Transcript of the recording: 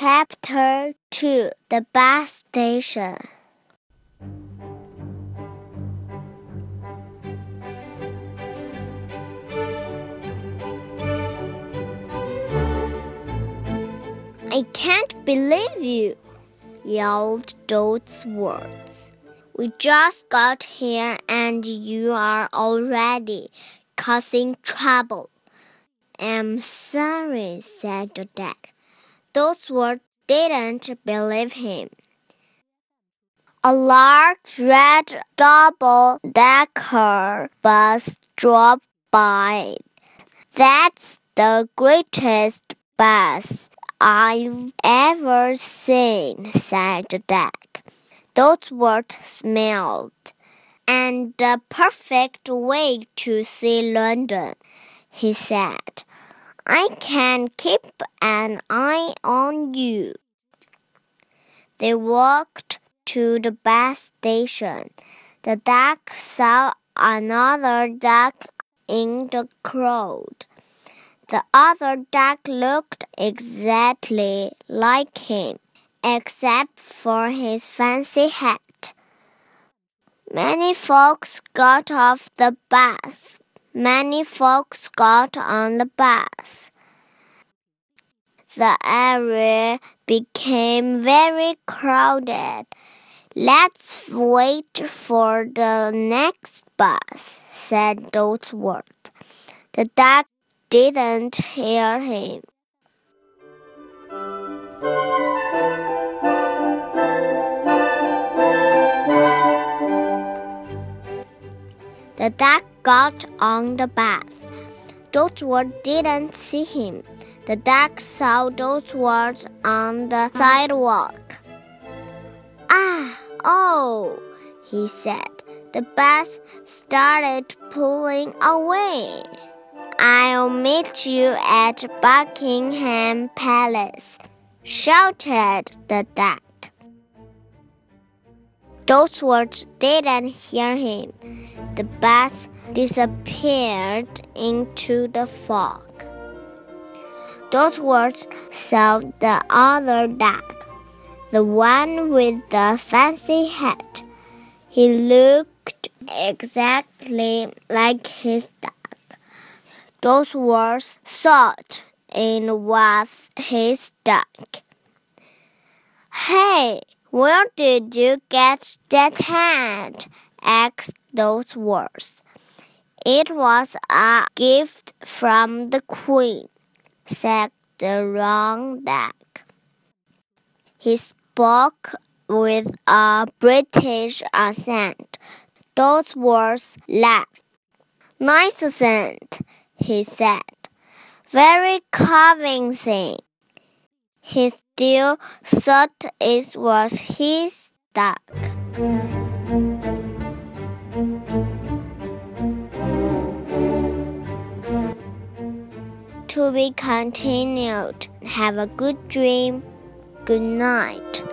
Chapter 2 The Bus Station. I can't believe you, yelled Dodette's words. We just got here and you are already causing trouble. I'm sorry, said Dodette. Those words didn't believe him. A large red double-decker bus drove by. That's the greatest bus I've ever seen, said Dodette. Those words smelled. And the perfect way to see London, he said. I can keep an eye on you. They walked to the bus station. The duck saw another duck in the crowd. The other duck looked exactly like him, except for his fancy hat. Many folks got off the bus. Many folks got on the bus. The area became very crowded. Let's wait for the next bus, said Dodesworth. The duck didn't hear him. The duck got on the bus. Dodesworth didn't see him. The duck saw Dodesworth on the sidewalk. He said. The bus started pulling away. I'll meet you at Buckingham Palace, shouted the duck. Dodesworth didn't hear him. The bus disappeared into the fog. Dodesworth saw the other duck, the one with the fancy hat. He looked exactly like his duck. Dodesworth thought it was his duck. Hey, where did you get that hat? Asked Dodesworth. It was a gift from the Queen, said the round duck. He spoke with a British accent. Dodesworth laughed. Nice accent, he said. Very convincing. He still thought it was his duck. To be continued. Have a good dream. Good night.